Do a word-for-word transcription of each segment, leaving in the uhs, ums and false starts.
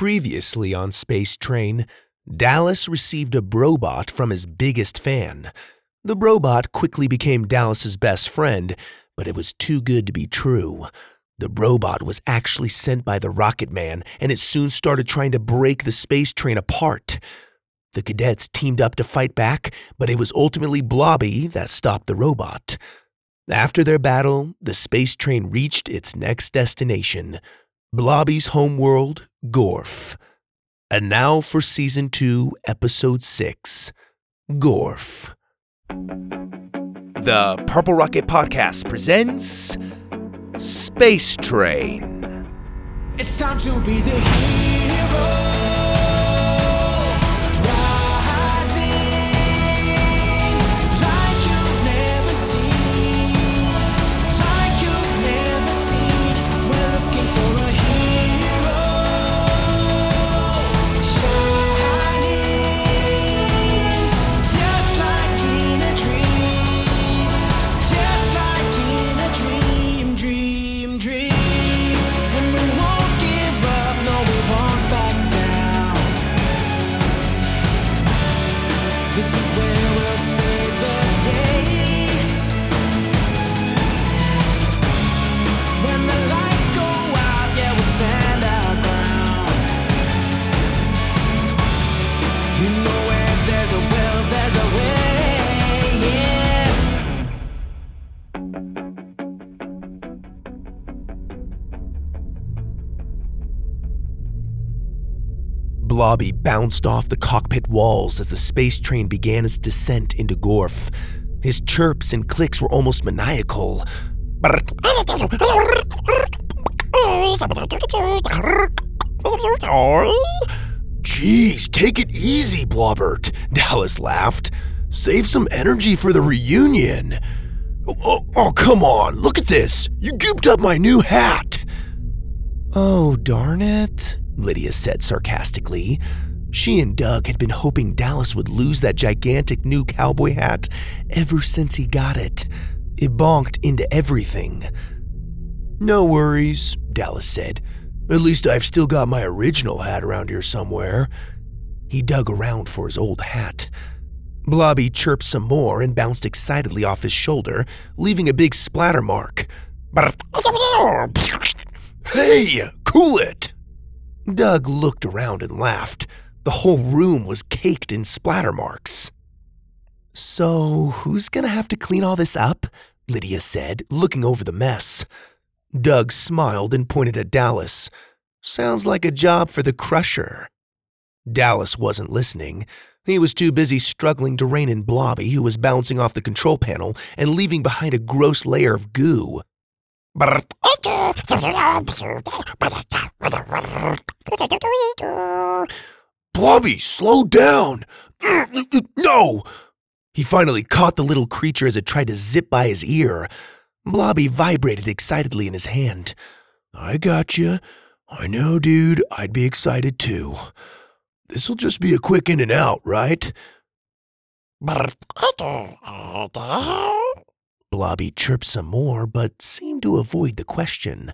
Previously on Space Train, Dallas received a brobot from his biggest fan. The brobot quickly became Dallas's best friend, but it was too good to be true. The brobot was actually sent by the Rocket Man, and it soon started trying to break the space train apart. The cadets teamed up to fight back, but it was ultimately Blobby that stopped the robot. After their battle, the space train reached its next destination, Blobby's homeworld, Gorf. And now for Season two, Episode six, Gorf. The Purple Rocket Podcast presents... Space Train. It's time to be the hero, rising like you've never seen, like you've never seen. We're looking for a hero, shining just like in a dream, just like in a dream, dream. This is where we'll save the day. When the lights go out, yeah, we'll stand our ground. You know where there's a will, there's a way, yeah. Blobby bounced off the cockpit walls as the space train began its descent into Gorf. His chirps and clicks were almost maniacal. Jeez, take it easy, Blobbert, Dallas laughed. Save some energy for the reunion. Oh, oh, oh, come on, look at this. You gooped up my new hat. Oh, darn it, Lydia said sarcastically. She and Doug had been hoping Dallas would lose that gigantic new cowboy hat ever since he got it. It bonked into everything. No worries, Dallas said. At least I've still got my original hat around here somewhere. He dug around for his old hat. Blobby chirped some more and bounced excitedly off his shoulder, leaving a big splatter mark. Hey, cool it! Doug looked around and laughed. The whole room was caked in splatter marks. So, who's gonna have to clean all this up? Lydia said, looking over the mess. Doug smiled and pointed at Dallas. Sounds like a job for the Crusher. Dallas wasn't listening. He was too busy struggling to rein in Blobby, who was bouncing off the control panel and leaving behind a gross layer of goo. Blobby, slow down! No! He finally caught the little creature as it tried to zip by his ear. Blobby vibrated excitedly in his hand. I gotcha. I know, dude. I'd be excited too. This'll just be a quick in and out, right? Blobby chirped some more, but seemed to avoid the question.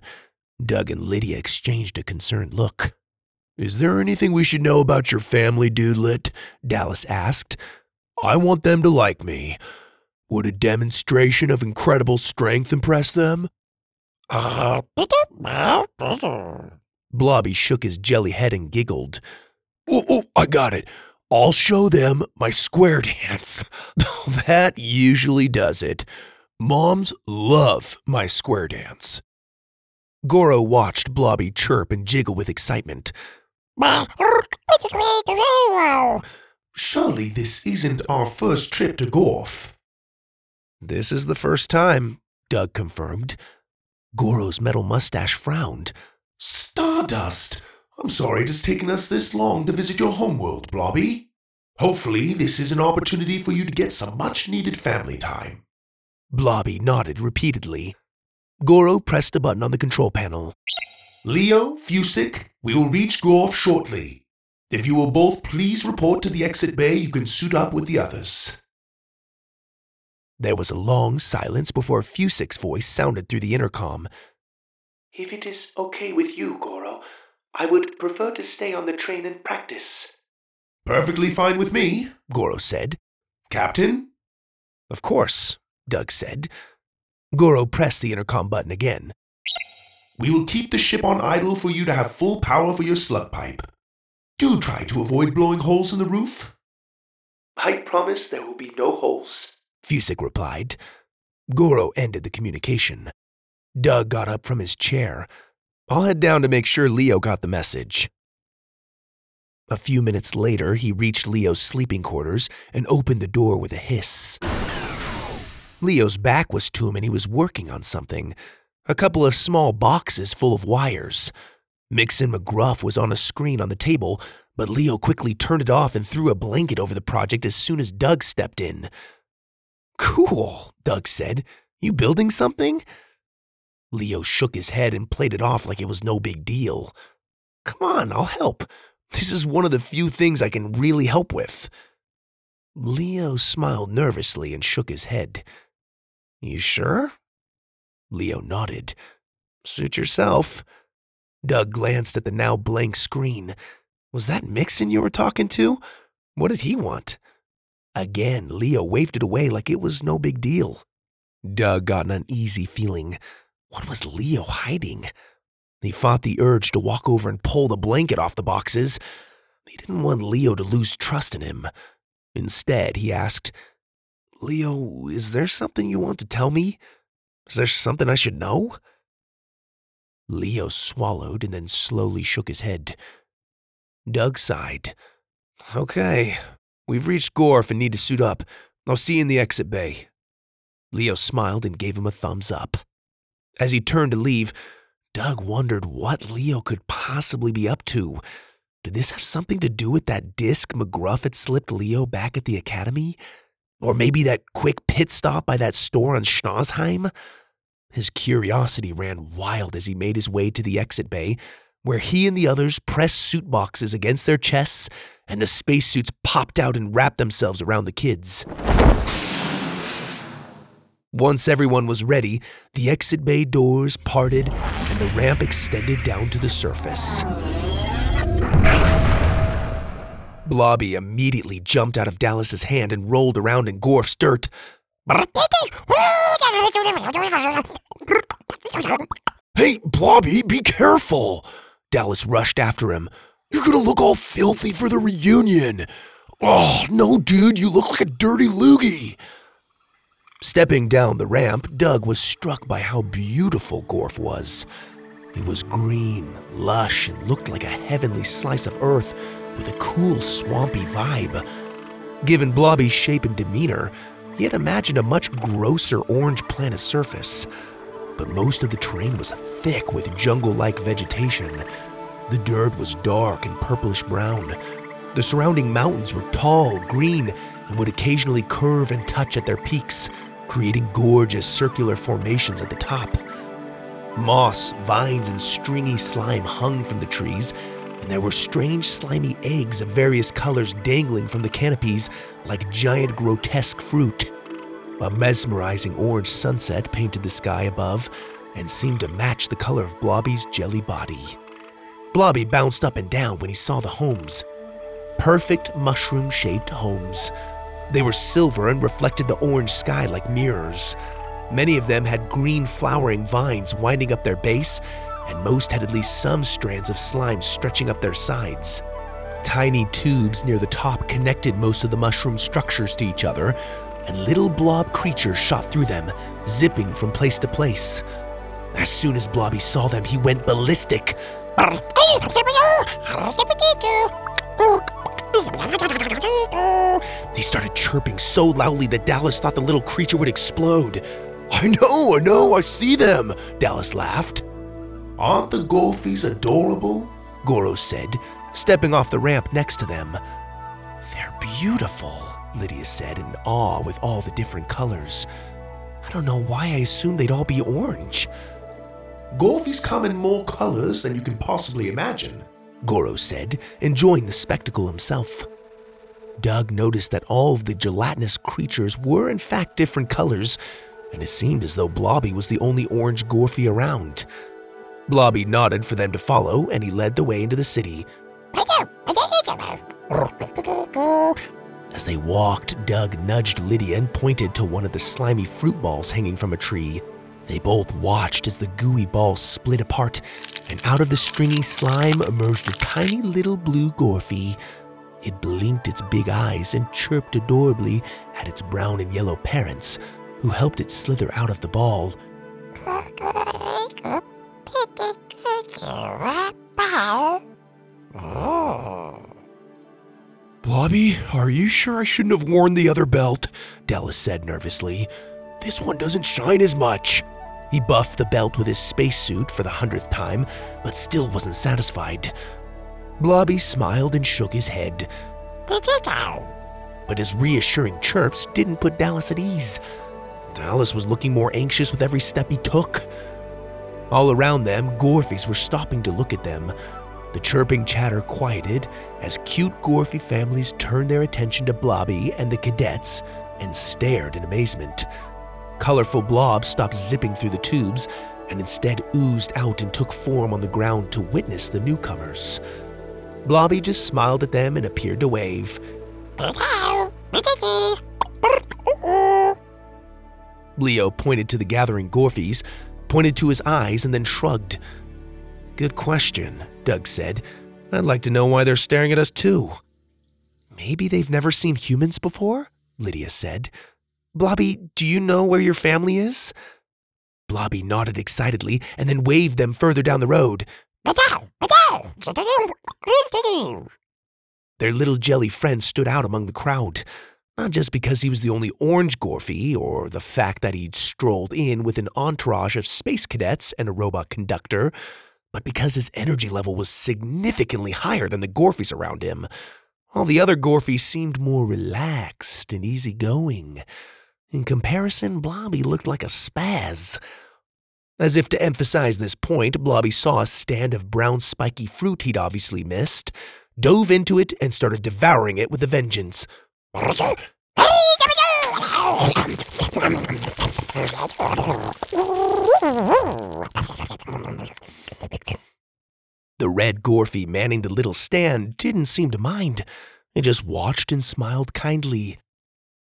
Doug and Lydia exchanged a concerned look. Is there anything we should know about your family, Doodlet? Dallas asked. I want them to like me. Would a demonstration of incredible strength impress them? Blobby shook his jelly head and giggled. Oh, oh, I got it. I'll show them my square dance. That usually does it. Moms love my square dance. Goro watched Blobby chirp and jiggle with excitement. Surely this isn't our first trip to Gorf. This is the first time, Doug confirmed. Goro's metal mustache frowned. Stardust! I'm sorry it has taken us this long to visit your homeworld, Blobby. Hopefully this is an opportunity for you to get some much-needed family time. Blobby nodded repeatedly. Goro pressed a button on the control panel. Leo, Fusik, we will reach Gorf shortly. If you will both please report to the exit bay, you can suit up with the others. There was a long silence before Fusik's voice sounded through the intercom. If it is okay with you, Goro, I would prefer to stay on the train and practice. Perfectly fine with me, Goro said. Captain? Of course, Doug said. Goro pressed the intercom button again. We will keep the ship on idle for you to have full power for your slug pipe. Do try to avoid blowing holes in the roof. I promise there will be no holes, Fusik replied. Goro ended the communication. Doug got up from his chair. I'll head down to make sure Leo got the message. A few minutes later, he reached Leo's sleeping quarters and opened the door with a hiss. Leo's back was to him and he was working on something. A couple of small boxes full of wires. Mixon McGruff was on a screen on the table, but Leo quickly turned it off and threw a blanket over the project as soon as Doug stepped in. Cool, Doug said. You building something? Leo shook his head and played it off like it was no big deal. Come on, I'll help. This is one of the few things I can really help with. Leo smiled nervously and shook his head. You sure? Leo nodded. Suit yourself. Doug glanced at the now blank screen. Was that Mixon you were talking to? What did he want? Again, Leo waved it away like it was no big deal. Doug got an uneasy feeling. What was Leo hiding? He fought the urge to walk over and pull the blanket off the boxes. He didn't want Leo to lose trust in him. Instead, he asked, Leo, is there something you want to tell me? Is there something I should know? Leo swallowed and then slowly shook his head. Doug sighed. Okay, we've reached Gorf and need to suit up. I'll see you in the exit bay. Leo smiled and gave him a thumbs up. As he turned to leave, Doug wondered what Leo could possibly be up to. Did this have something to do with that disc McGruff had slipped Leo back at the academy? Or maybe that quick pit stop by that store on Schnauzheim? His curiosity ran wild as he made his way to the exit bay, where he and the others pressed suit boxes against their chests, and the spacesuits popped out and wrapped themselves around the kids. Once everyone was ready, the exit bay doors parted, and the ramp extended down to the surface. Blobby immediately jumped out of Dallas's hand and rolled around in Gorf's dirt. Hey, Blobby, be careful! Dallas rushed after him. You're gonna look all filthy for the reunion. Oh, no, dude, you look like a dirty loogie. Stepping down the ramp, Doug was struck by how beautiful Gorf was. It was green, lush, and looked like a heavenly slice of earth with a cool, swampy vibe. Given Blobby's shape and demeanor, he had imagined a much grosser orange planet surface. But most of the terrain was thick with jungle-like vegetation. The dirt was dark and purplish-brown. The surrounding mountains were tall, green, and would occasionally curve and touch at their peaks, creating gorgeous circular formations at the top. Moss, vines, and stringy slime hung from the trees, and there were strange slimy eggs of various colors dangling from the canopies like giant grotesque fruit. A mesmerizing orange sunset painted the sky above and seemed to match the color of Blobby's jelly body. Blobby bounced up and down when he saw the homes. Perfect mushroom-shaped homes. They were silver and reflected the orange sky like mirrors. Many of them had green flowering vines winding up their base, and most had at least some strands of slime stretching up their sides. Tiny tubes near the top connected most of the mushroom structures to each other, and little blob creatures shot through them, zipping from place to place. As soon as Blobby saw them, he went ballistic. They started chirping so loudly that Dallas thought the little creature would explode. I know, I know, I see them, Dallas laughed. Aren't the Gorfies adorable? Goro said, stepping off the ramp next to them. They're beautiful, Lydia said in awe with all the different colors. I don't know why I assumed they'd all be orange. Gorfies come in more colors than you can possibly imagine, Goro said, enjoying the spectacle himself. Doug noticed that all of the gelatinous creatures were in fact different colors, and it seemed as though Blobby was the only orange Gorfie around. Blobby nodded for them to follow, and he led the way into the city. As they walked, Doug nudged Lydia and pointed to one of the slimy fruit balls hanging from a tree. They both watched as the gooey ball split apart, and out of the stringy slime emerged a tiny little blue Gorfie. It blinked its big eyes and chirped adorably at its brown and yellow parents, who helped it slither out of the ball. Blobby, are you sure I shouldn't have worn the other belt? Dallas said nervously. This one doesn't shine as much. He buffed the belt with his spacesuit for the hundredth time, but still wasn't satisfied. Blobby smiled and shook his head. But his reassuring chirps didn't put Dallas at ease. Dallas was looking more anxious with every step he took. All around them, Gorfies were stopping to look at them. The chirping chatter quieted as cute Gorfie families turned their attention to Blobby and the cadets and stared in amazement. Colorful blobs stopped zipping through the tubes and instead oozed out and took form on the ground to witness the newcomers. Blobby just smiled at them and appeared to wave. Leo pointed to the gathering Gorfies, pointed to his eyes, and then shrugged. Good question, Doug said. I'd like to know why they're staring at us too. Maybe they've never seen humans before, Lydia said. Blobby, do you know where your family is? Blobby nodded excitedly and then waved them further down the road. Their little jelly friend stood out among the crowd, not just because he was the only orange Gorfie or the fact that he'd strolled in with an entourage of space cadets and a robot conductor, but because his energy level was significantly higher than the Gorfies around him. All the other Gorfies seemed more relaxed and easygoing. In comparison, Blobby looked like a spaz. As if to emphasize this point, Blobby saw a stand of brown spiky fruit he'd obviously missed, dove into it, and started devouring it with a vengeance. The red Gorfie manning the little stand didn't seem to mind. It just watched and smiled kindly.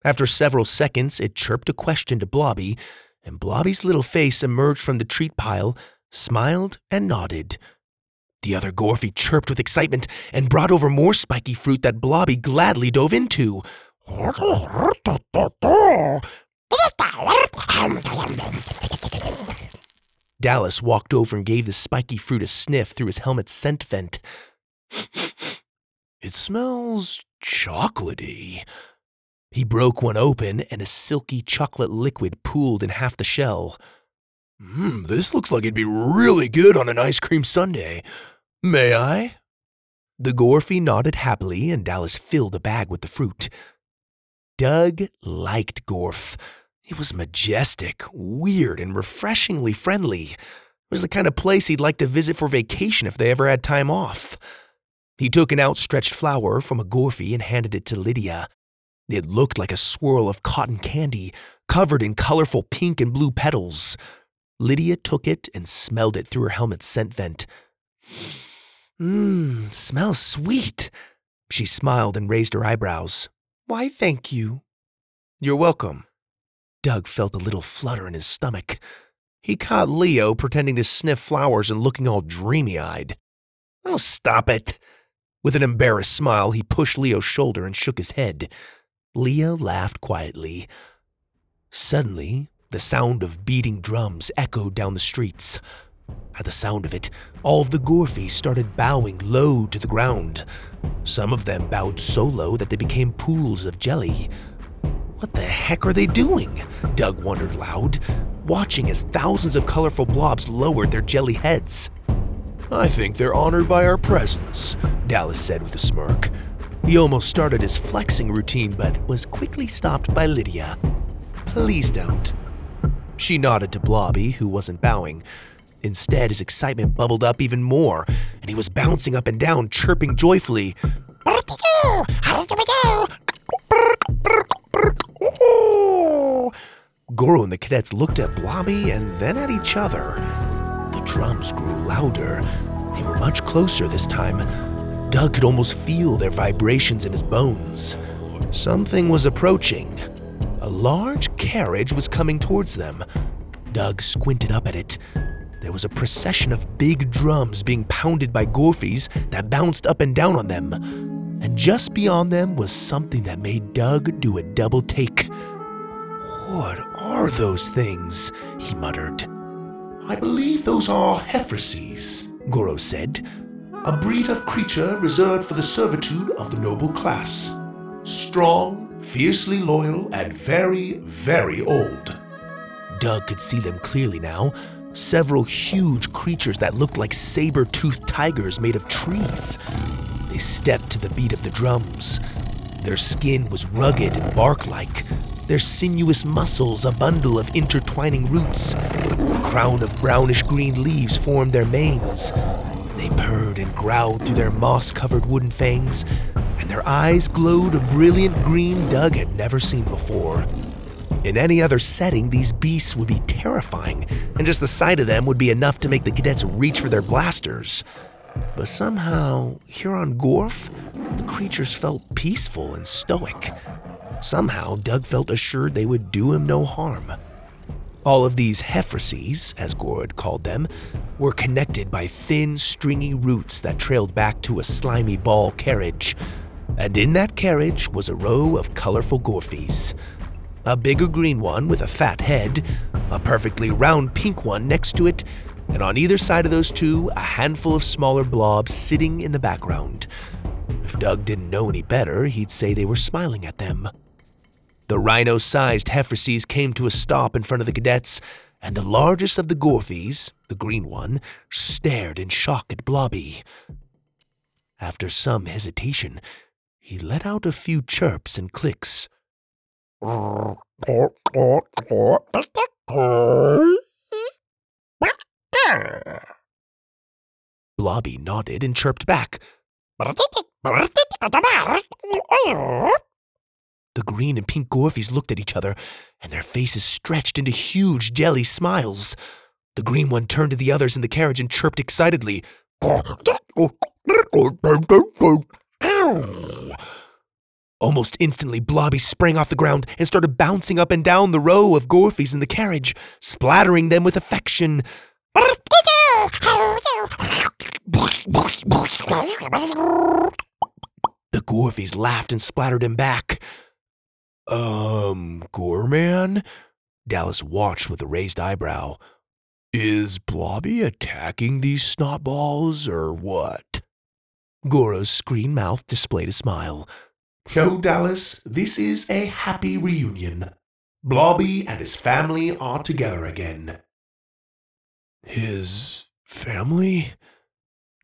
After several seconds, it chirped a question to Blobby, and Blobby's little face emerged from the treat pile, smiled, and nodded. The other Gorfie chirped with excitement and brought over more spiky fruit that Blobby gladly dove into. Dallas walked over and gave the spiky fruit a sniff through his helmet's scent vent. It smells chocolatey. He broke one open, and a silky chocolate liquid pooled in half the shell. Mmm, this looks like it'd be really good on an ice cream sundae. May I? The Gorfie nodded happily, and Dallas filled a bag with the fruit. Doug liked Gorf. It was majestic, weird, and refreshingly friendly. It was the kind of place he'd like to visit for vacation if they ever had time off. He took an outstretched flower from a Gorfie and handed it to Lydia. It looked like a swirl of cotton candy, covered in colorful pink and blue petals. Lydia took it and smelled it through her helmet's scent vent. Mmm, smells sweet. She smiled and raised her eyebrows. Why, thank you. You're welcome. Doug felt a little flutter in his stomach. He caught Leo pretending to sniff flowers and looking all dreamy-eyed. Oh, stop it. With an embarrassed smile, he pushed Leo's shoulder and shook his head. Leo laughed quietly. Suddenly, the sound of beating drums echoed down the streets. At the sound of it, all of the Gorfies started bowing low to the ground. Some of them bowed so low that they became pools of jelly. What the heck are they doing? Doug wondered aloud, watching as thousands of colorful blobs lowered their jelly heads. I think they're honored by our presence, Dallas said with a smirk. He almost started his flexing routine, but was quickly stopped by Lydia. Please don't. She nodded to Blobby, who wasn't bowing. Instead, his excitement bubbled up even more, and he was bouncing up and down, chirping joyfully. Goro and the cadets looked at Blobby and then at each other. The drums grew louder. They were much closer this time. Doug could almost feel their vibrations in his bones. Something was approaching. A large carriage was coming towards them. Doug squinted up at it. There was a procession of big drums being pounded by Gorfies that bounced up and down on them. And just beyond them was something that made Doug do a double take. What are those things? He muttered. I believe those are Hephrisies, Goro said. A breed of creature reserved for the servitude of the noble class. Strong, fiercely loyal, and very, very old. Doug could see them clearly now. Several huge creatures that looked like saber-toothed tigers made of trees. They stepped to the beat of the drums. Their skin was rugged and bark-like. Their sinuous muscles a bundle of intertwining roots. A crown of brownish-green leaves formed their manes. They purred and growled through their moss-covered wooden fangs, and their eyes glowed a brilliant green Doug had never seen before. In any other setting, these beasts would be terrifying, and just the sight of them would be enough to make the cadets reach for their blasters. But somehow, here on Gorf, the creatures felt peaceful and stoic. Somehow, Doug felt assured they would do him no harm. All of these Hephrisies, as Goro had called them, were connected by thin, stringy roots that trailed back to a slimy ball carriage. And in that carriage was a row of colorful Gorfies. A bigger green one with a fat head, a perfectly round pink one next to it, and on either side of those two, a handful of smaller blobs sitting in the background. If Doug didn't know any better, he'd say they were smiling at them. The rhino-sized Hephrisies came to a stop in front of the cadets, and the largest of the Gorfies, the green one, stared in shock at Blobby. After some hesitation, he let out a few chirps and clicks. Blobby nodded and chirped back. The green and pink Gorfies looked at each other, and their faces stretched into huge jelly smiles. The green one turned to the others in the carriage and chirped excitedly. Almost instantly, Blobby sprang off the ground and started bouncing up and down the row of Gorfies in the carriage, splattering them with affection. The Gorfies laughed and splattered him back. Um, Gorman? Dallas watched with a raised eyebrow. Is Blobby attacking these snot balls or what? Goro's screen mouth displayed a smile. No, Dallas, this is a happy reunion. Blobby and his family are together again. His family?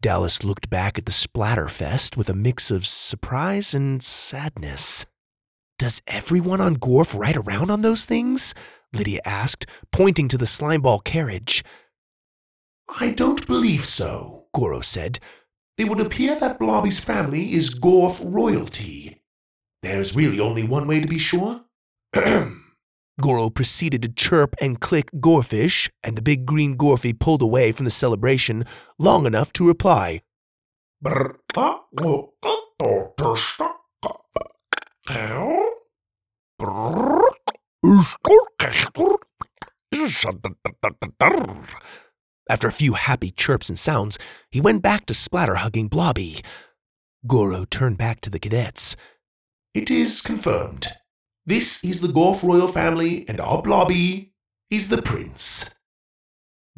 Dallas looked back at the splatterfest with a mix of surprise and sadness. Does everyone on Gorf ride around on those things? Lydia asked, pointing to the slimeball carriage. I don't believe so, Goro said. It would appear that Blobby's family is Gorf royalty. There's really only one way to be sure. Goro proceeded to chirp and click Gorfish, and the big green Gorfie pulled away from the celebration long enough to reply. After a few happy chirps and sounds, he went back to splatter-hugging Blobby. Goro turned back to the cadets. It is confirmed. This is the Gorf royal family, and our Blobby is the prince.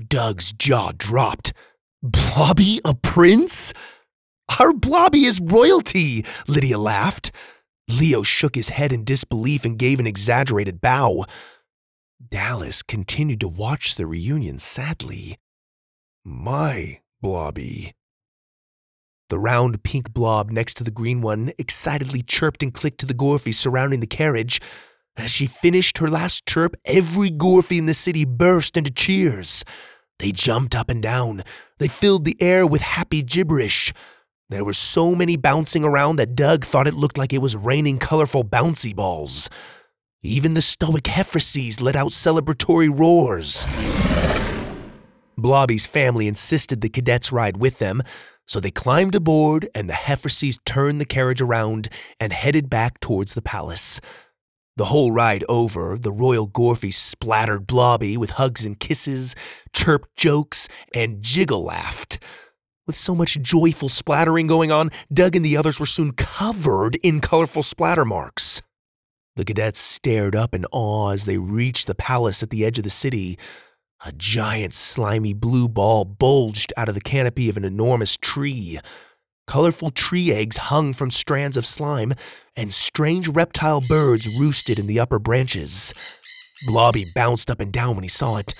Doug's jaw dropped. Blobby a prince? Our Blobby is royalty, Lydia laughed. Leo shook his head in disbelief and gave an exaggerated bow. Dallas continued to watch the reunion sadly. My Blobby. The round pink blob next to the green one excitedly chirped and clicked to the Gorfie surrounding the carriage. As she finished her last chirp, every Gorfie in the city burst into cheers. They jumped up and down. They filled the air with happy gibberish. There were so many bouncing around that Doug thought it looked like it was raining colorful bouncy balls. Even the stoic Hephrisies let out celebratory roars. Blobby's family insisted the cadets ride with them, so they climbed aboard and the Hephrisies turned the carriage around and headed back towards the palace. The whole ride over, the royal Gorfies splattered Blobby with hugs and kisses, chirped jokes, and jiggle laughed. With so much joyful splattering going on, Doug and the others were soon covered in colorful splatter marks. The cadets stared up in awe as they reached the palace at the edge of the city. A giant slimy blue ball bulged out of the canopy of an enormous tree. Colorful tree eggs hung from strands of slime, and strange reptile birds roosted in the upper branches. Blobby bounced up and down when he saw it.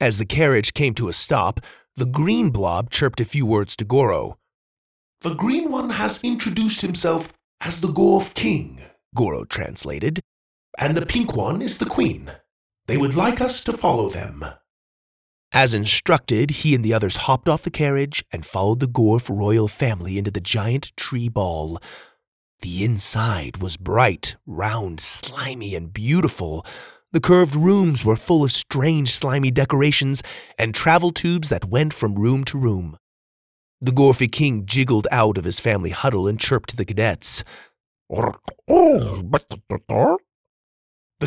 As the carriage came to a stop, the green blob chirped a few words to Goro. The green one has introduced himself as the Gorf King, Goro translated, and the pink one is the queen. They would like us to follow them. As instructed, he and the others hopped off the carriage and followed the Gorf royal family into the giant tree ball. The inside was bright, round, slimy, and beautiful. The curved rooms were full of strange slimy decorations and travel tubes that went from room to room. The Gorfy King jiggled out of his family huddle and chirped to the cadets. The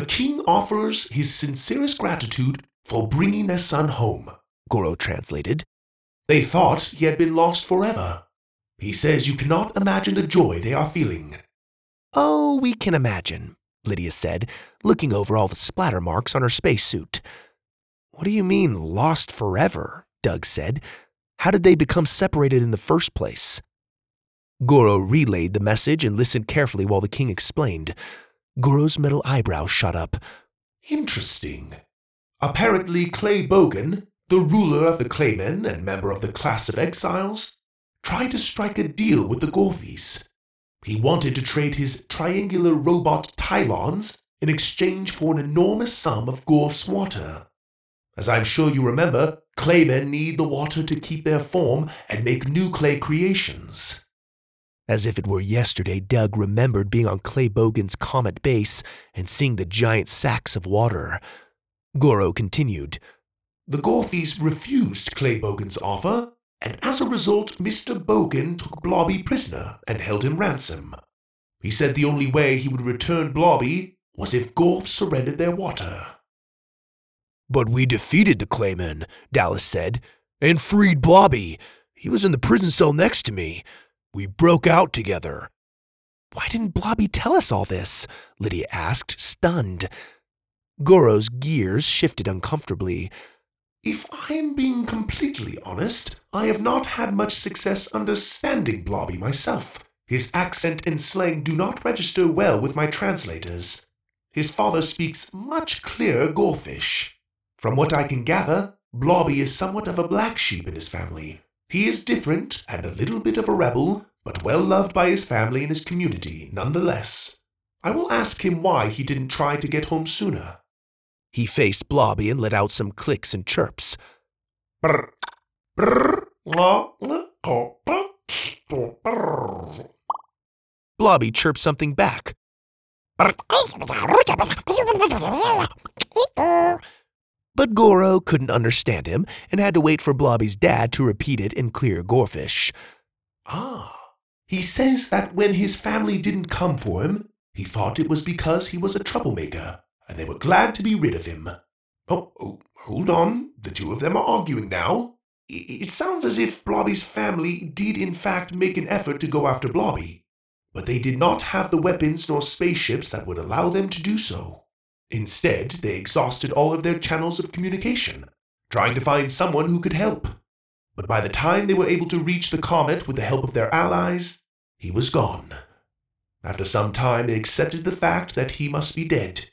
king offers his sincerest gratitude for bringing their son home, Goro translated. They thought he had been lost forever. He says you cannot imagine the joy they are feeling. Oh, we can imagine, Lydia said, looking over all the splatter marks on her spacesuit. What do you mean, lost forever? Doug said. How did they become separated in the first place? Goro relayed the message and listened carefully while the king explained. Goro's middle eyebrow shot up. Interesting. Apparently, Clay Bogan, the ruler of the Claymen and member of the Class of Exiles, tried to strike a deal with the Gorfies. He wanted to trade his triangular robot Tylons in exchange for an enormous sum of Gorf's water. As I'm sure you remember, Claymen need the water to keep their form and make new clay creations. As if it were yesterday, Doug remembered being on Clay Bogan's Comet base and seeing the giant sacks of water. Goro continued. The Gorfies refused Clay Bogan's offer, and as a result, Mister Bogan took Blobby prisoner and held him ransom. He said the only way he would return Blobby was if Gorf surrendered their water. But we defeated the Claymen, Dallas said, and freed Blobby. He was in the prison cell next to me. We broke out together. Why didn't Blobby tell us all this? Lydia asked, stunned. Goro's gears shifted uncomfortably. If I am being completely honest, I have not had much success understanding Blobby myself. His accent and slang do not register well with my translators. His father speaks much clearer Gorfish. From what I can gather, Blobby is somewhat of a black sheep in his family. He is different and a little bit of a rebel, but well loved by his family and his community nonetheless. I will ask him why he didn't try to get home sooner. He faced Blobby and let out some clicks and chirps. Blobby chirped something back. But Goro couldn't understand him and had to wait for Blobby's dad to repeat it in clear Gorfish. Ah, he says that when his family didn't come for him, he thought it was because he was a troublemaker, and they were glad to be rid of him. Oh, oh hold on. The two of them are arguing now. It sounds as if Blobby's family did in fact make an effort to go after Blobby, but they did not have the weapons nor spaceships that would allow them to do so. Instead, they exhausted all of their channels of communication, trying to find someone who could help. But by the time they were able to reach the comet with the help of their allies, he was gone. After some time, they accepted the fact that he must be dead.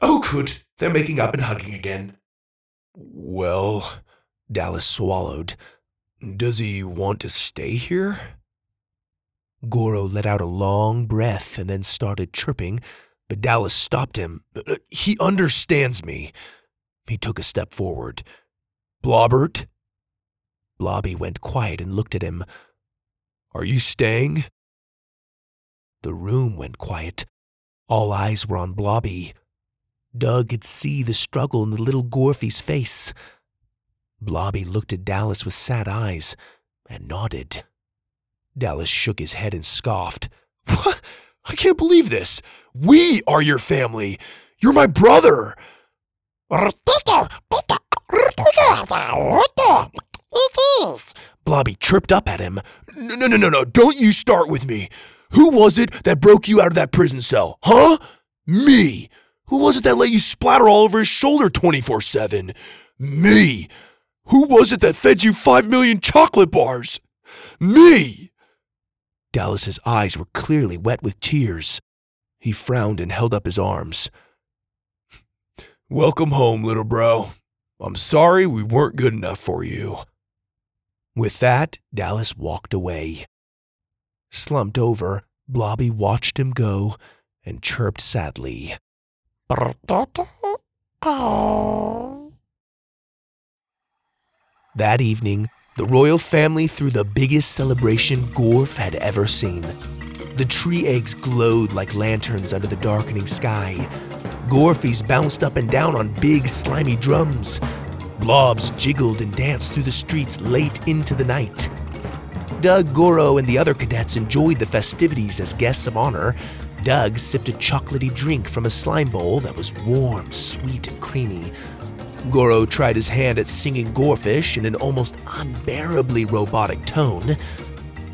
Oh, good. They're making up and hugging again. Well, Dallas swallowed. Does he want to stay here? Goro let out a long breath and then started chirping. But Dallas stopped him. He understands me. He took a step forward. Blobbert? Blobby went quiet and looked at him. Are you staying? The room went quiet. All eyes were on Blobby. Doug could see the struggle in the little Gorfy's face. Blobby looked at Dallas with sad eyes and nodded. Dallas shook his head and scoffed. What? I can't believe this. We are your family. You're my brother. Blobby chirped up at him. No, no, no, no, don't you start with me. Who was it that broke you out of that prison cell? Huh? Me. Who was it that let you splatter all over his shoulder twenty-four seven? Me. Who was it that fed you five million chocolate bars? Me. Dallas's eyes were clearly wet with tears. He frowned and held up his arms. Welcome home, little bro. I'm sorry we weren't good enough for you. With that, Dallas walked away. Slumped over, Blobby watched him go and chirped sadly. That evening, the royal family threw the biggest celebration Gorf had ever seen. The tree eggs glowed like lanterns under the darkening sky. Gorfies bounced up and down on big, slimy drums. Blobs jiggled and danced through the streets late into the night. Doug, Goro, and the other cadets enjoyed the festivities as guests of honor. Doug sipped a chocolatey drink from a slime bowl that was warm, sweet, and creamy. Goro tried his hand at singing Gorfish in an almost unbearably robotic tone.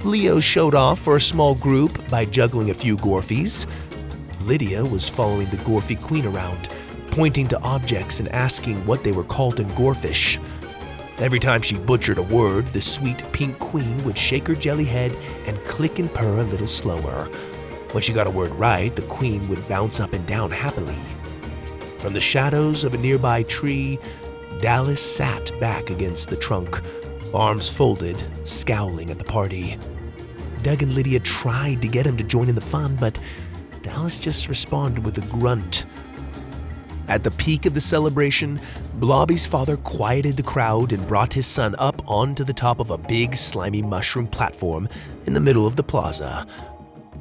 Leo showed off for a small group by juggling a few Gorfies. Lydia was following the Gorfy Queen around, pointing to objects and asking what they were called in Gorfish. Every time she butchered a word, the sweet pink queen would shake her jelly head and click and purr a little slower. When she got a word right, the queen would bounce up and down happily. From the shadows of a nearby tree, Dallas sat back against the trunk, arms folded, scowling at the party. Doug and Lydia tried to get him to join in the fun, but Dallas just responded with a grunt. At the peak of the celebration, Blobby's father quieted the crowd and brought his son up onto the top of a big, slimy mushroom platform in the middle of the plaza.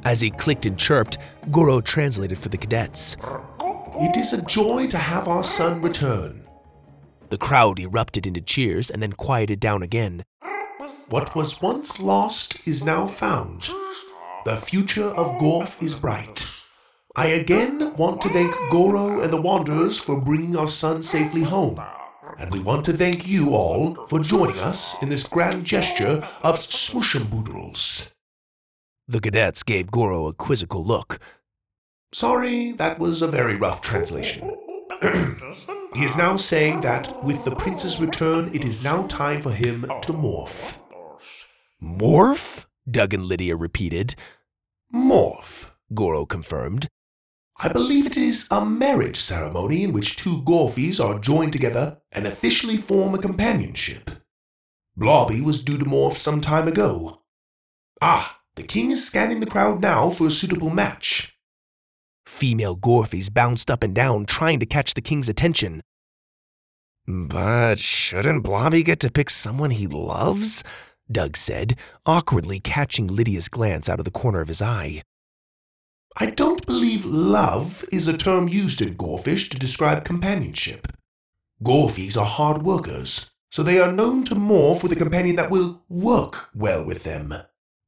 As he clicked and chirped, Goro translated for the cadets. It is a joy to have our son return. The crowd erupted into cheers and then quieted down again. What was once lost is now found. The future of Gorf is bright. I again want to thank Goro and the Wanderers for bringing our son safely home, and we want to thank you all for joining us in this grand gesture of smooshamboodles. The cadets gave Goro a quizzical look. Sorry, that was a very rough translation. He is now saying that with the prince's return, it is now time for him to morph. Morph? Doug and Lydia repeated. Morph, Goro confirmed. I believe it is a marriage ceremony in which two Gorfies are joined together and officially form a companionship. Blobby was due to morph some time ago. Ah, the king is scanning the crowd now for a suitable match. Female Gorfies bounced up and down, trying to catch the king's attention. But shouldn't Blobby get to pick someone he loves? Doug said, awkwardly catching Lydia's glance out of the corner of his eye. I don't believe love is a term used in Gorfish to describe companionship. Gorfies are hard workers, so they are known to morph with a companion that will work well with them.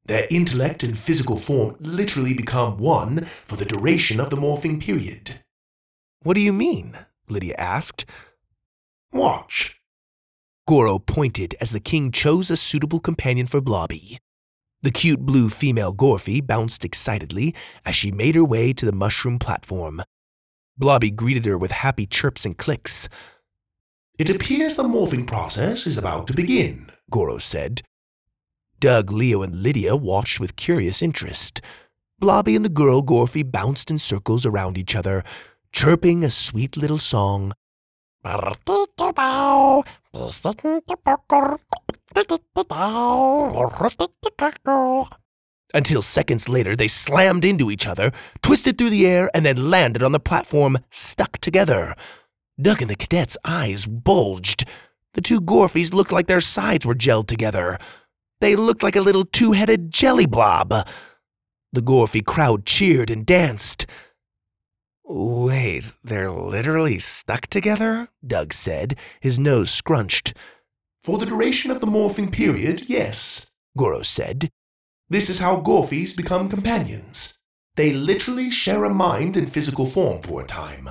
Their intellect and physical form literally become one for the duration of the morphing period. What do you mean? Lydia asked. Watch. Goro pointed as the king chose a suitable companion for Blobby. The cute blue female Gorfy bounced excitedly as she made her way to the mushroom platform. Blobby greeted her with happy chirps and clicks. It appears the morphing process is about to begin, Goro said. Doug, Leo, and Lydia watched with curious interest. Blobby and the girl Gorfy bounced in circles around each other, chirping a sweet little song. Until seconds later, they slammed into each other, twisted through the air, and then landed on the platform, stuck together. Doug and the cadets' eyes bulged. The two Gorfies looked like their sides were gelled together. They looked like a little two-headed jelly blob. The Gorfy crowd cheered and danced. Wait, they're literally stuck together? Doug said, his nose scrunched. For the duration of the morphing period, yes, Goro said. This is how Gorfies become companions. They literally share a mind and physical form for a time.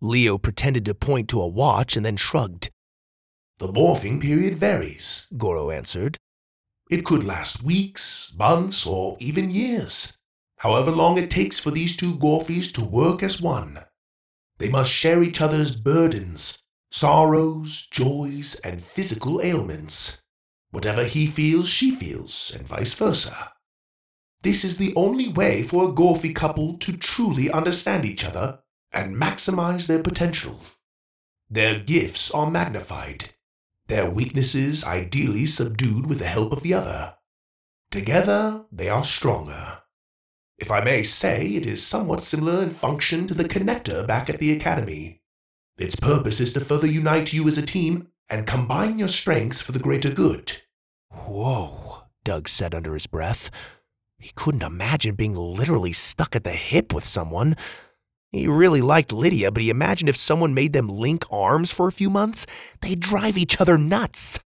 Leo pretended to point to a watch and then shrugged. The morphing period varies, Goro answered. It could last weeks, months, or even years. However long it takes for these two Gorfies to work as one. They must share each other's burdens, sorrows, joys, and physical ailments. Whatever he feels, she feels, and vice versa. This is the only way for a Gorfie couple to truly understand each other and maximize their potential. Their gifts are magnified, their weaknesses ideally subdued with the help of the other. Together, they are stronger. If I may say, it is somewhat similar in function to the connector back at the academy. Its purpose is to further unite you as a team and combine your strengths for the greater good. Whoa, Doug said under his breath. He couldn't imagine being literally stuck at the hip with someone. He really liked Lydia, but he imagined if someone made them link arms for a few months, they'd drive each other nuts.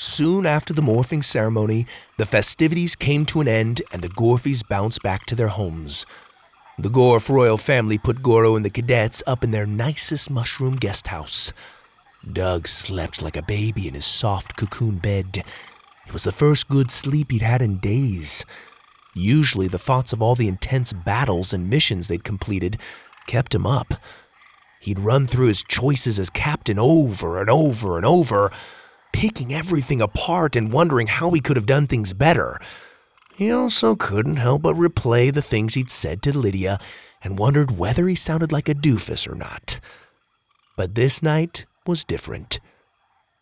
Soon after the morphing ceremony, the festivities came to an end and the Gorfies bounced back to their homes. The Gorf royal family put Goro and the cadets up in their nicest mushroom guest house. Doug slept like a baby in his soft cocoon bed. It was the first good sleep he'd had in days. Usually the thoughts of all the intense battles and missions they'd completed kept him up. He'd run through his choices as captain over and over and over, picking everything apart and wondering how he could have done things better. He also couldn't help but replay the things he'd said to Lydia and wondered whether he sounded like a doofus or not. But this night was different.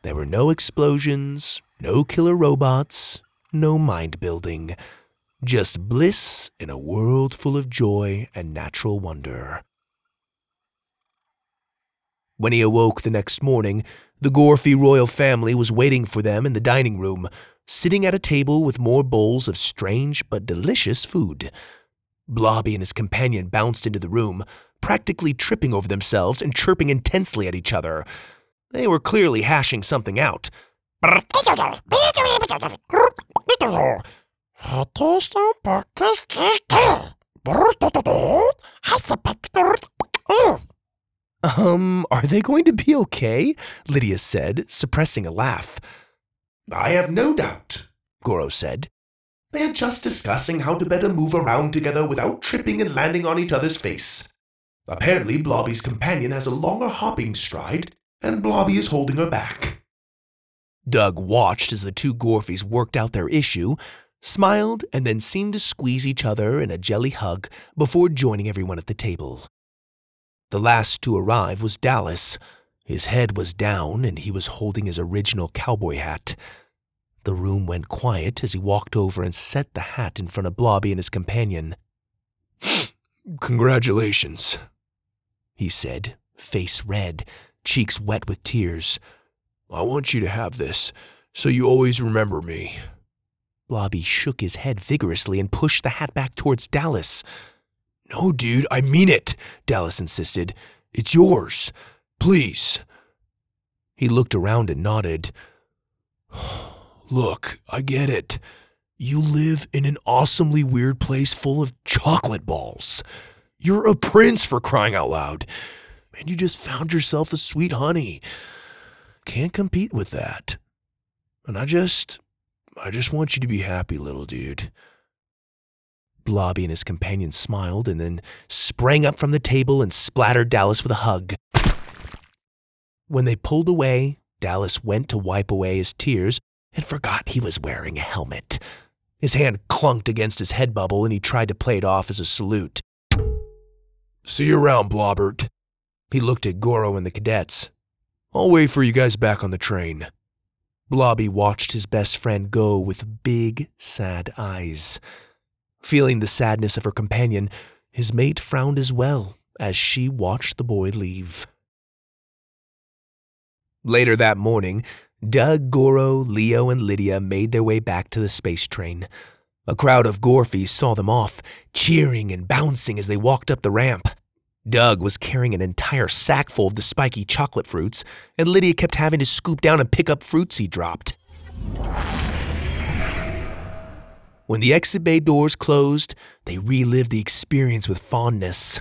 There were no explosions, no killer robots, no mind building. Just bliss in a world full of joy and natural wonder. When he awoke the next morning, the Gorfie royal family was waiting for them in the dining room, sitting at a table with more bowls of strange but delicious food. Blobby and his companion bounced into the room, practically tripping over themselves and chirping intensely at each other. They were clearly hashing something out. Um, are they going to be okay? Lydia said, suppressing a laugh. I have no doubt, Goro said. They're just discussing how to better move around together without tripping and landing on each other's face. Apparently, Blobby's companion has a longer hopping stride, and Blobby is holding her back. Doug watched as the two Gorfies worked out their issue, smiled, and then seemed to squeeze each other in a jelly hug before joining everyone at the table. The last to arrive was Dallas. His head was down, and he was holding his original cowboy hat. The room went quiet as he walked over and set the hat in front of Blobby and his companion. Congratulations, he said, face red, cheeks wet with tears. I want you to have this, so you always remember me. Blobby shook his head vigorously and pushed the hat back towards Dallas. No, dude, I mean it, Dallas insisted. It's yours. Please. He looked around and nodded. Look, I get it. You live in an awesomely weird place full of chocolate balls. You're a prince, for crying out loud. And you just found yourself a sweet honey. Can't compete with that. And I just, I just want you to be happy, little dude. Blobby and his companion smiled and then sprang up from the table and splattered Dallas with a hug. When they pulled away, Dallas went to wipe away his tears and forgot he was wearing a helmet. His hand clunked against his head bubble and he tried to play it off as a salute. See you around, Blobbert. He looked at Goro and the cadets. I'll wait for you guys back on the train. Blobby watched his best friend go with big, sad eyes. Feeling the sadness of her companion, his mate frowned as well as she watched the boy leave. Later that morning, Doug, Goro, Leo, and Lydia made their way back to the space train. A crowd of Gorfies saw them off, cheering and bouncing as they walked up the ramp. Doug was carrying an entire sack full of the spiky chocolate fruits, and Lydia kept having to scoop down and pick up fruits he dropped. When the exit bay doors closed, they relived the experience with fondness.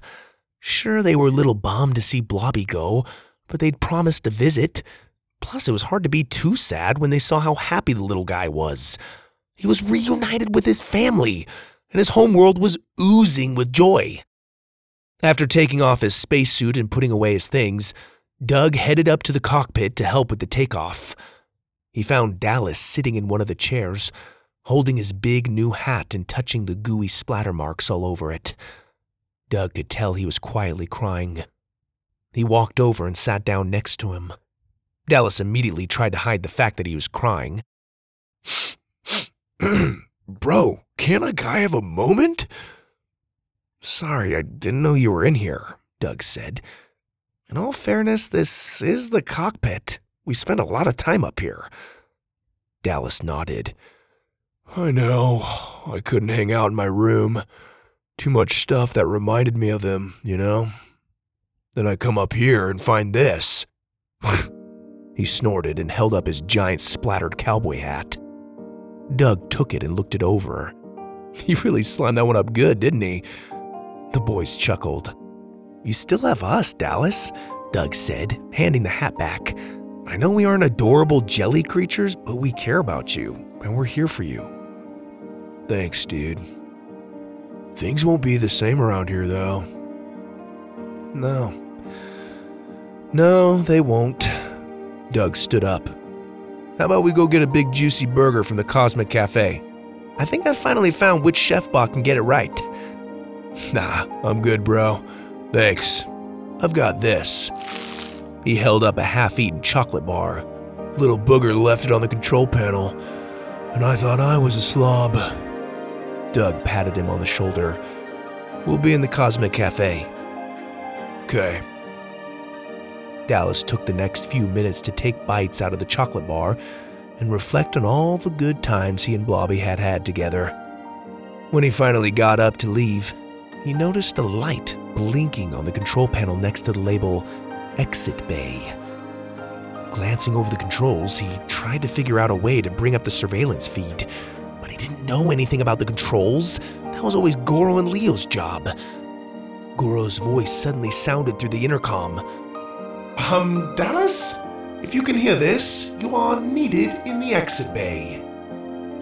Sure, they were a little bummed to see Blobby go, but they'd promised to visit. Plus, it was hard to be too sad when they saw how happy the little guy was. He was reunited with his family, and his homeworld was oozing with joy. After taking off his spacesuit and putting away his things, Doug headed up to the cockpit to help with the takeoff. He found Dallas sitting in one of the chairs, holding his big new hat and touching the gooey splatter marks all over it. Doug could tell he was quietly crying. He walked over and sat down next to him. Dallas immediately tried to hide the fact that he was crying. Bro, can't a guy have a moment? Sorry, I didn't know you were in here, Doug said. In all fairness, this is the cockpit. We spent a lot of time up here. Dallas nodded. I know. I couldn't hang out in my room. Too much stuff that reminded me of them, you know? Then I come up here and find this. He snorted and held up his giant splattered cowboy hat. Doug took it and looked it over. He really slammed that one up good, didn't he? The boys chuckled. You still have us, Dallas, Doug said, handing the hat back. I know we aren't adorable jelly creatures, but we care about you, and we're here for you. Thanks, dude. Things won't be the same around here, though. No. No, they won't. Doug stood up. How about we go get a big juicy burger from the Cosmic Cafe? I think I finally found which chef bot can get it right. Nah, I'm good, bro. Thanks. I've got this. He held up a half-eaten chocolate bar. Little booger left it on the control panel, and I thought I was a slob. Doug patted him on the shoulder. We'll be in the Cosmic Cafe. Okay. Dallas took the next few minutes to take bites out of the chocolate bar and reflect on all the good times he and Blobby had had together. When he finally got up to leave, he noticed a light blinking on the control panel next to the label Exit Bay. Glancing over the controls, he tried to figure out a way to bring up the surveillance feed, but he didn't know anything about the controls. That was always Goro and Leo's job. Goro's voice suddenly sounded through the intercom. Um, Dallas? If you can hear this, you are needed in the exit bay.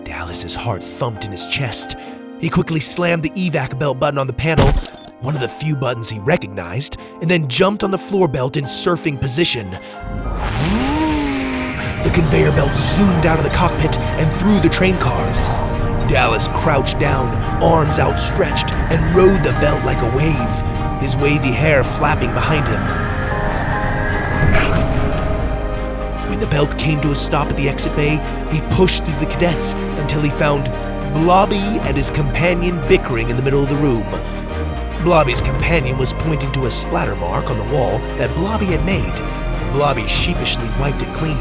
Dallas's heart thumped in his chest. He quickly slammed the evac belt button on the panel, one of the few buttons he recognized, and then jumped on the floor belt in surfing position. The conveyor belt zoomed out of the cockpit and through the train cars. Dallas crouched down, arms outstretched, and rode the belt like a wave, his wavy hair flapping behind him. When the belt came to a stop at the exit bay, he pushed through the cadets until he found Blobby and his companion bickering in the middle of the room. Blobby's companion was pointing to a splatter mark on the wall that Blobby had made, and Blobby sheepishly wiped it clean.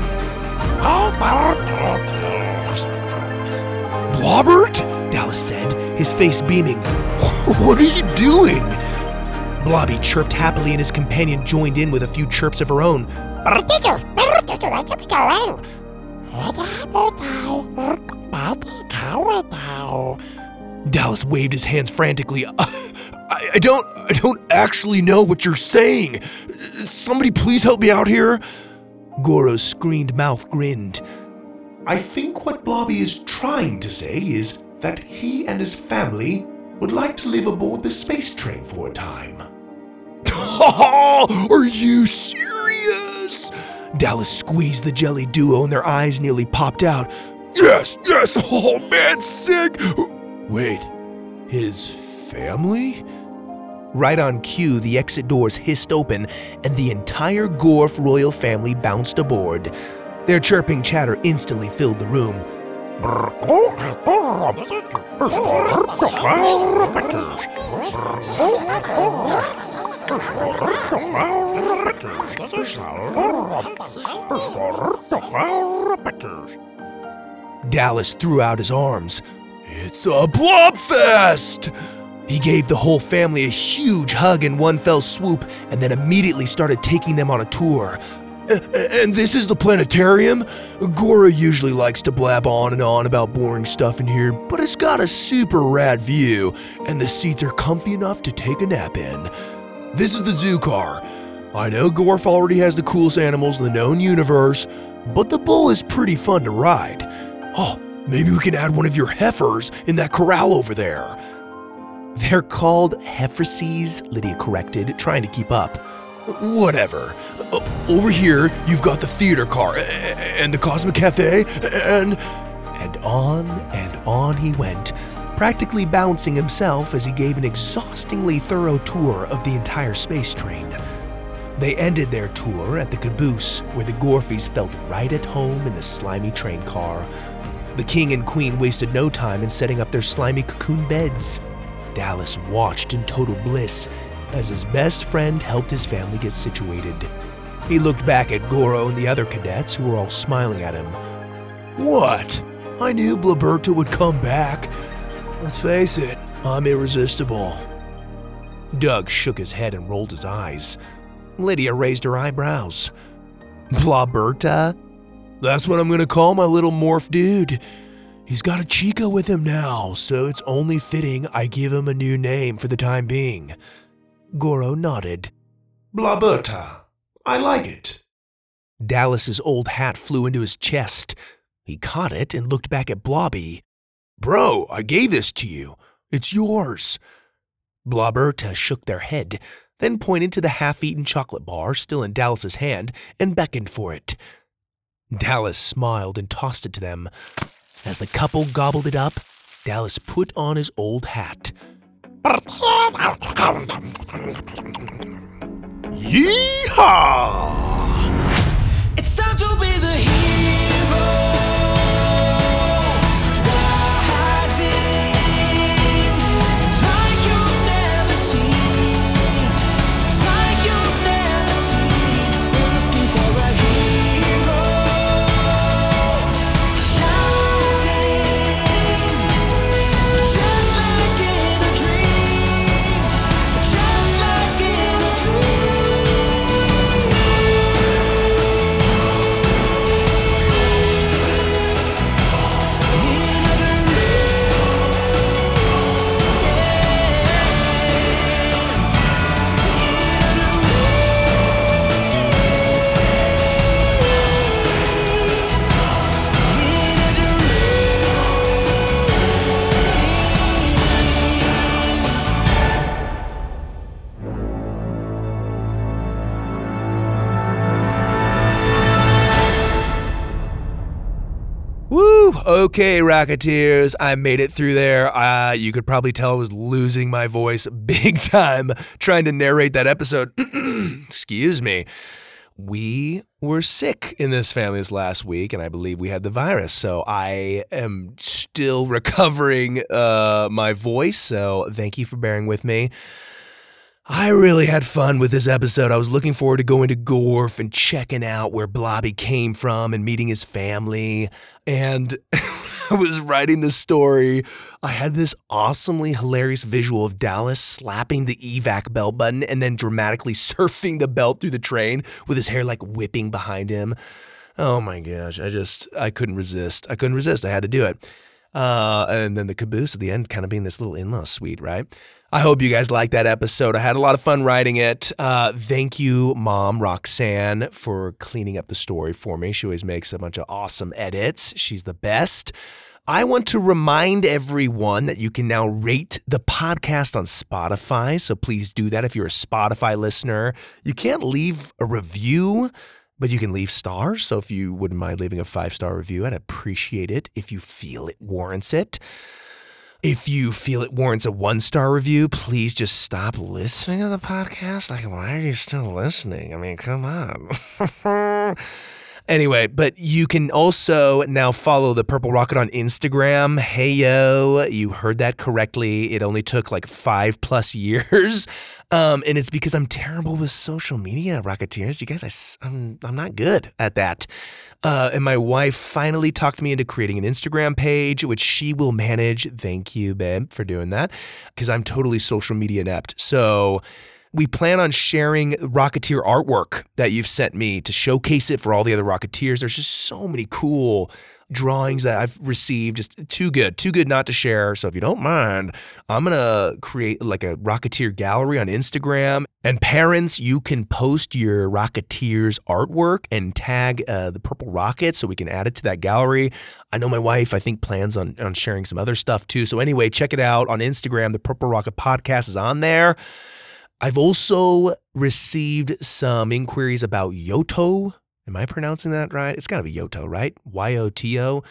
Blobbert? Dallas said, his face beaming. What are you doing? Blobby chirped happily and his companion joined in with a few chirps of her own. Dallas waved his hands frantically. I, I don't, I don't actually know what you're saying. Somebody please help me out here. Goro's screened mouth grinned. I think what Blobby is trying to say is that he and his family would like to live aboard the space train for a time. Are you serious? Dallas squeezed the jelly duo and their eyes nearly popped out. Yes, yes, oh man, sick. Wait, his family? Right on cue, the exit doors hissed open and the entire Gorf royal family bounced aboard. Their chirping chatter instantly filled the room. Dallas threw out his arms. It's a blobfest! He gave the whole family a huge hug in one fell swoop and then immediately started taking them on a tour. And this is the planetarium. Goro usually likes to blab on and on about boring stuff in here, but it's got a super rad view, and the seats are comfy enough to take a nap in. This is the zoo car. I know Gorf already has the coolest animals in the known universe, but the bull is pretty fun to ride. Oh, maybe we can add one of your heifers in that corral over there. They're called Hephrisies, Lydia corrected, trying to keep up. Whatever. Over here, you've got the theater car, and the Cosmic Cafe, and... And on and on he went, practically bouncing himself as he gave an exhaustingly thorough tour of the entire space train. They ended their tour at the caboose, where the Gorfies felt right at home in the slimy train car. The king and queen wasted no time in setting up their slimy cocoon beds. Dallas watched in total bliss as his best friend helped his family get situated. He looked back at Goro and the other cadets who were all smiling at him. What? I knew Blaberta would come back. Let's face it, I'm irresistible. Doug shook his head and rolled his eyes. Lydia raised her eyebrows. Blaberta? That's what I'm gonna call my little morph dude. He's got a chica with him now, so it's only fitting I give him a new name for the time being. Goro nodded. Blaberta. I like it. Dallas's old hat flew into his chest. He caught it and looked back at Blobby. Bro, I gave this to you. It's yours. Blaberta shook their head, then pointed to the half-eaten chocolate bar still in Dallas's hand and beckoned for it. Dallas smiled and tossed it to them. As the couple gobbled it up, Dallas put on his old hat. Yeehaw! It's time to be the hero, rising like you've never seen, like you've never seen. We're looking for a hero, shining just like in a dream, just like in a dream. Woo! Okay, Rocketeers, I made it through there. Uh, you could probably tell I was losing my voice big time trying to narrate that episode. Excuse me. We were sick in this family this last week, and I believe we had the virus, so I am still recovering uh, my voice, so thank you for bearing with me. I really had fun with this episode. I was looking forward to going to Gorf and checking out where Blobby came from and meeting his family. And I was writing this story, I had this awesomely hilarious visual of Dallas slapping the evac belt button and then dramatically surfing the belt through the train with his hair like whipping behind him. Oh my gosh, I just, I couldn't resist. I couldn't resist. I had to do it. Uh, and then the caboose at the end kind of being this little in-law suite, right? I hope you guys liked that episode. I had a lot of fun writing it. Uh, thank you, Mom Roxanne, for cleaning up the story for me. She always makes a bunch of awesome edits. She's the best. I want to remind everyone that you can now rate the podcast on Spotify, so please do that if you're a Spotify listener. You can't leave a review, but you can leave stars, so if you wouldn't mind leaving a five-star review, I'd appreciate it if you feel it warrants it. If you feel it warrants a one-star review, please just stop listening to the podcast. Like, why are you still listening? I mean, come on. Anyway, but you can also now follow the Purple Rocket on Instagram. Heyo, you heard that correctly. It only took like five plus years. Um, and it's because I'm terrible with social media, Rocketeers. You guys, I, I'm, I'm not good at that. Uh, and my wife finally talked me into creating an Instagram page, which she will manage. Thank you, babe, for doing that, because I'm totally social media inept. So we plan on sharing Rocketeer artwork that you've sent me to showcase it for all the other Rocketeers. There's just so many cool drawings that I've received, just too good, too good not to share. So if you don't mind, I'm going to create like a Rocketeer gallery on Instagram. And parents, you can post your Rocketeer's artwork and tag uh, the Purple Rocket so we can add it to that gallery. I know my wife, I think, plans on, on sharing some other stuff too. So anyway, check it out on Instagram. The Purple Rocket Podcast is on there. I've also received some inquiries about Yoto. Am I pronouncing that right? It's got to be Yoto, right? Y O T O.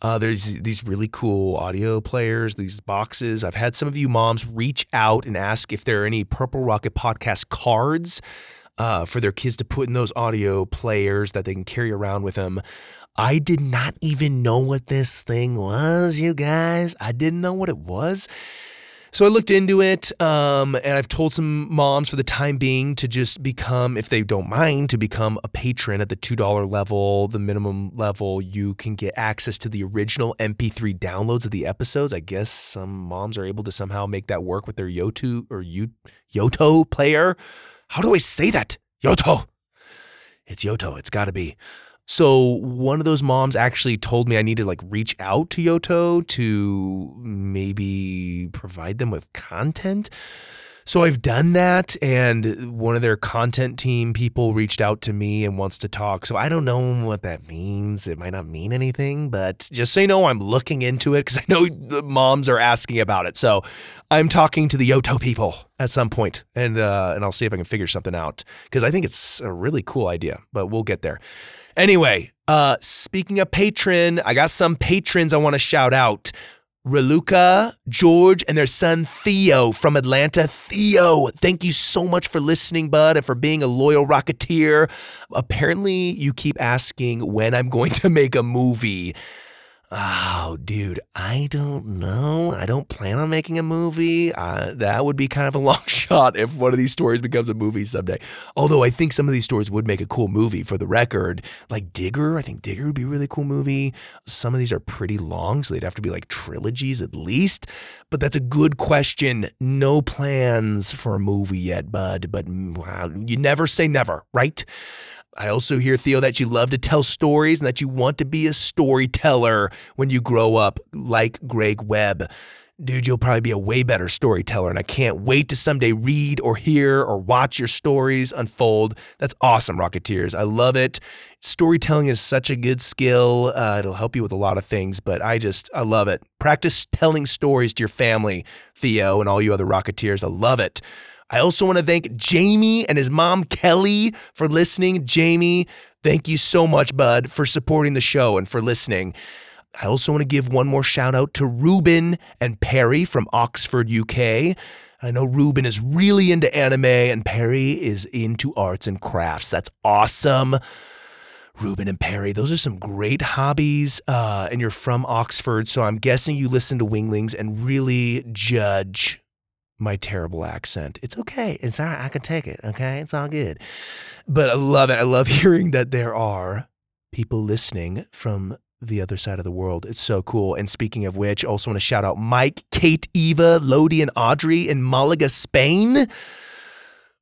Uh, there's these really cool audio players, these boxes. I've had some of you moms reach out and ask if there are any Purple Rocket Podcast cards uh, for their kids to put in those audio players that they can carry around with them. I did not even know what this thing was, you guys. I didn't know what it was. So I looked into it, um, and I've told some moms for the time being to just become, if they don't mind, to become a patron at the two dollars level, the minimum level. You can get access to the original M P three downloads of the episodes. I guess some moms are able to somehow make that work with their Yoto or U- Yoto player. How do I say that? Yoto. It's Yoto. It's got to be. So one of those moms actually told me I need to like reach out to Yoto to maybe provide them with content. So I've done that, and one of their content team people reached out to me and wants to talk. So I don't know what that means. It might not mean anything, but just so you know, I'm looking into it because I know the moms are asking about it. So I'm talking to the Yoto people at some point, and uh, and I'll see if I can figure something out because I think it's a really cool idea, but we'll get there. Anyway, uh, speaking of patron, I got some patrons I want to shout out. Raluca, George, and their son Theo from Atlanta. Theo, thank you so much for listening, bud, and for being a loyal Rocketeer. Apparently, you keep asking when I'm going to make a movie. Oh, dude, I don't know. I don't plan on making a movie. Uh, that would be kind of a long shot if one of these stories becomes a movie someday. Although I think some of these stories would make a cool movie for the record. Like Digger, I think Digger would be a really cool movie. Some of these are pretty long, so they'd have to be like trilogies at least. But that's a good question. No plans for a movie yet, bud. But wow, you never say never, right? I also hear, Theo, that you love to tell stories and that you want to be a storyteller when you grow up, like Greg Webb. Dude, you'll probably be a way better storyteller, and I can't wait to someday read or hear or watch your stories unfold. That's awesome, Rocketeers. I love it. Storytelling is such a good skill. Uh, it'll help you with a lot of things, but I just, I love it. Practice telling stories to your family, Theo, and all you other Rocketeers. I love it. I also want to thank Jamie and his mom, Kelly, for listening. Jamie, thank you so much, bud, for supporting the show and for listening. I also want to give one more shout out to Ruben and Perry from Oxford, U K. I know Ruben is really into anime and Perry is into arts and crafts. That's awesome. Ruben and Perry, those are some great hobbies, uh, and you're from Oxford, so I'm guessing you listen to Winglings and really judge my terrible accent. It's okay. It's all right. I can take it. Okay. It's all good. But I love it. I love hearing that there are people listening from the other side of the world. It's so cool. And speaking of which, also want to shout out Mike, Kate, Eva, Lodi, and Audrey in Malaga, Spain.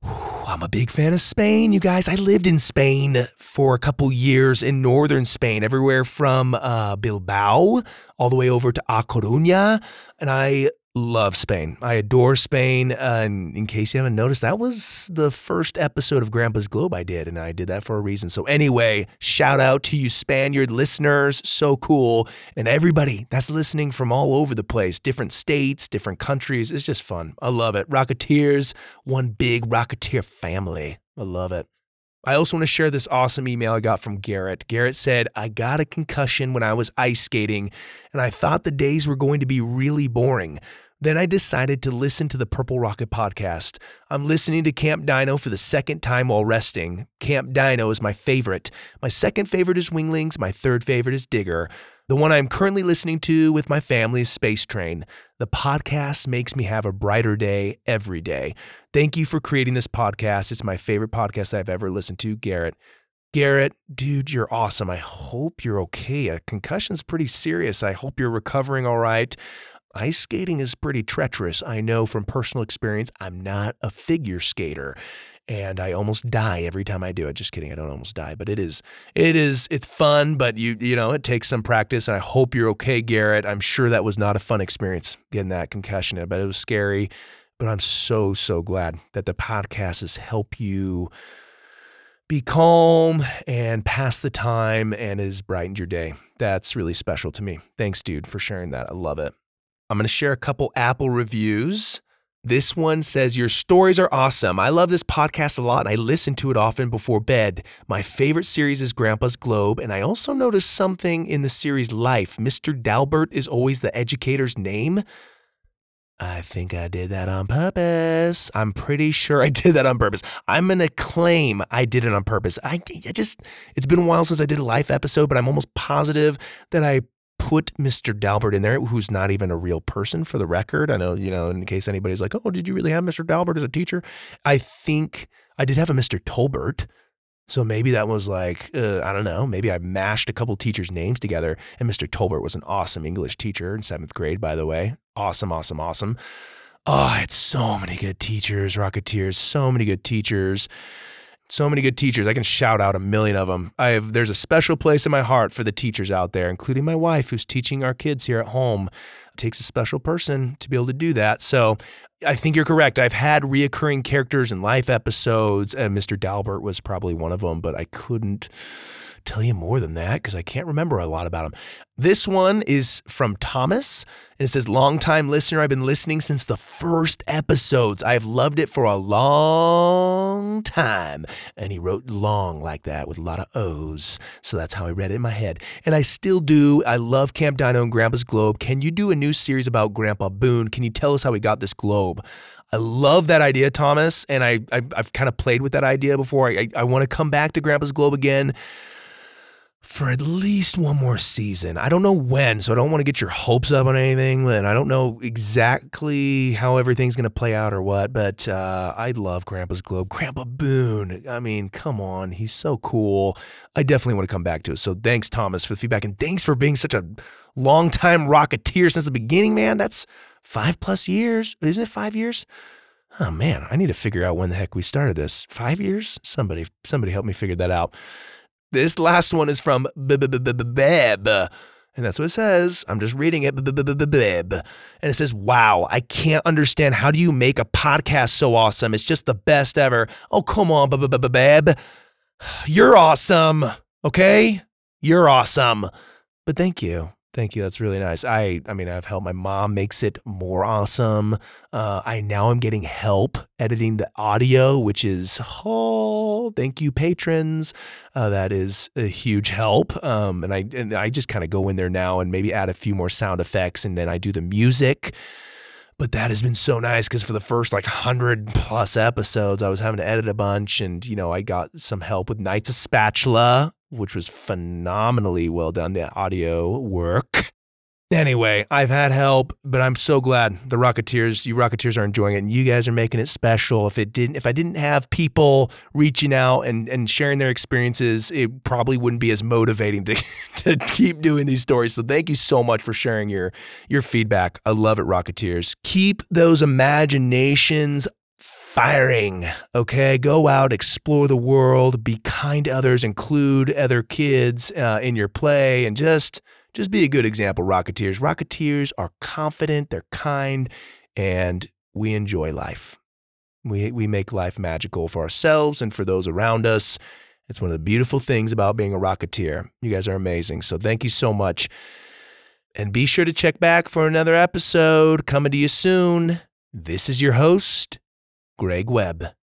I'm a big fan of Spain, you guys. I lived in Spain for a couple years in northern Spain, everywhere from uh, Bilbao all the way over to A Coruña. And I love Spain. I adore Spain. Uh, and in case you haven't noticed, that was the first episode of Grandpa's Globe I did, and I did that for a reason. So anyway, shout out to you Spaniard listeners. So cool. And everybody that's listening from all over the place, different states, different countries. It's just fun. I love it. Rocketeers, one big Rocketeer family. I love it. I also want to share this awesome email I got from Garrett. Garrett said, I got a concussion when I was ice skating, and I thought the days were going to be really boring. Then I decided to listen to the Purple Rocket Podcast. I'm listening to Camp Dino for the second time while resting. Camp Dino is my favorite. My second favorite is Winglings. My third favorite is Digger. The one I'm currently listening to with my family is Space Train. The podcast makes me have a brighter day every day. Thank you for creating this podcast. It's my favorite podcast I've ever listened to, Garrett. Garrett, dude, you're awesome. I hope you're okay. A concussion's pretty serious. I hope you're recovering all right. Ice skating is pretty treacherous. I know from personal experience, I'm not a figure skater and I almost die every time I do it. Just kidding. I don't almost die, but it is, it is, it's fun, but you, you know, it takes some practice and I hope you're okay, Garrett. I'm sure that was not a fun experience getting that concussion, but it was scary, but I'm so, so glad that the podcast has helped you be calm and pass the time and has brightened your day. That's really special to me. Thanks, dude, for sharing that. I love it. I'm going to share a couple Apple reviews. This one says, your stories are awesome. I love this podcast a lot. And I listen to it often before bed. My favorite series is Grandpa's Globe. And I also noticed something in the series Life. Mister Tolbert is always the educator's name. I think I did that on purpose. I'm pretty sure I did that on purpose. I'm going to claim I did it on purpose. I, I just, it's been a while since I did a Life episode, but I'm almost positive that I put Mister Tolbert in there, who's not even a real person for the record. I know, you know, in case anybody's like, oh, did you really have Mister Tolbert as a teacher? I think I did have a Mister Tolbert. So maybe that was like, uh, I don't know, maybe I mashed a couple teachers' names together. And Mister Tolbert was an awesome English teacher in seventh grade, by the way. Awesome, awesome, awesome. Oh, I had so many good teachers, Rocketeers, so many good teachers. So many good teachers. I can shout out a million of them. I have, there's a special place in my heart for the teachers out there, including my wife who's teaching our kids here at home. It takes a special person to be able to do that. So I think you're correct. I've had reoccurring characters in Life episodes, and Mister Tolbert was probably one of them, but I couldn't tell you more than that because I can't remember a lot about him. This one is from Thomas, and it says, longtime listener, I've been listening since the first episodes. I've loved it for a long time. And he wrote long like that with a lot of O's. So that's how I read it in my head. And I still do. I love Camp Dino and Grandpa's Globe. Can you do a new series about Grandpa Boone? Can you tell us how he got this globe? I love that idea, Thomas. And I, I, I've kind of played with that idea before. I, I, I want to come back to Grandpa's Globe again for at least one more season. I don't know when, so I don't want to get your hopes up on anything, and I don't know exactly how everything's going to play out or what, but uh, I love Grandpa's Globe. Grandpa Boone, I mean, come on, he's so cool. I definitely want to come back to it, so thanks, Thomas, for the feedback, and thanks for being such a long-time Rocketeer since the beginning, man. That's five-plus years. Isn't it five years? Oh, man, I need to figure out when the heck we started this. Five years? Somebody, somebody help me figure that out. This last one is from Beb, and that's what it says. I'm just reading it. Beb, and it says, wow, I can't understand. How do you make a podcast so awesome? It's just the best ever. Oh, come on, Beb. You're awesome, okay? You're awesome. But thank you. Thank you. That's really nice. I I mean, I've helped. My mom makes it more awesome. Uh, I now am getting help editing the audio, which is, oh, thank you, patrons. Uh, that is a huge help. Um, and I and I just kind of go in there now and maybe add a few more sound effects, and then I do the music. But that has been so nice because for the first like hundred plus episodes, I was having to edit a bunch, and you know, I got some help with Knights of Spatula, which was phenomenally well done, the audio work. Anyway, I've had help, but I'm so glad the Rocketeers, you Rocketeers are enjoying it, and you guys are making it special. If it didn't, if I didn't have people reaching out and, and sharing their experiences, it probably wouldn't be as motivating to, to keep doing these stories. So thank you so much for sharing your, your feedback. I love it, Rocketeers. Keep those imaginations firing, okay? Go out, explore the world, be kind to others, include other kids uh, in your play, and just just be a good example, Rocketeers. Rocketeers are confident, they're kind, and we enjoy life. We we make life magical for ourselves and for those around us. It's one of the beautiful things about being a Rocketeer. You guys are amazing, so thank you so much. And be sure to check back for another episode coming to you soon. This is your host, Greg Webb.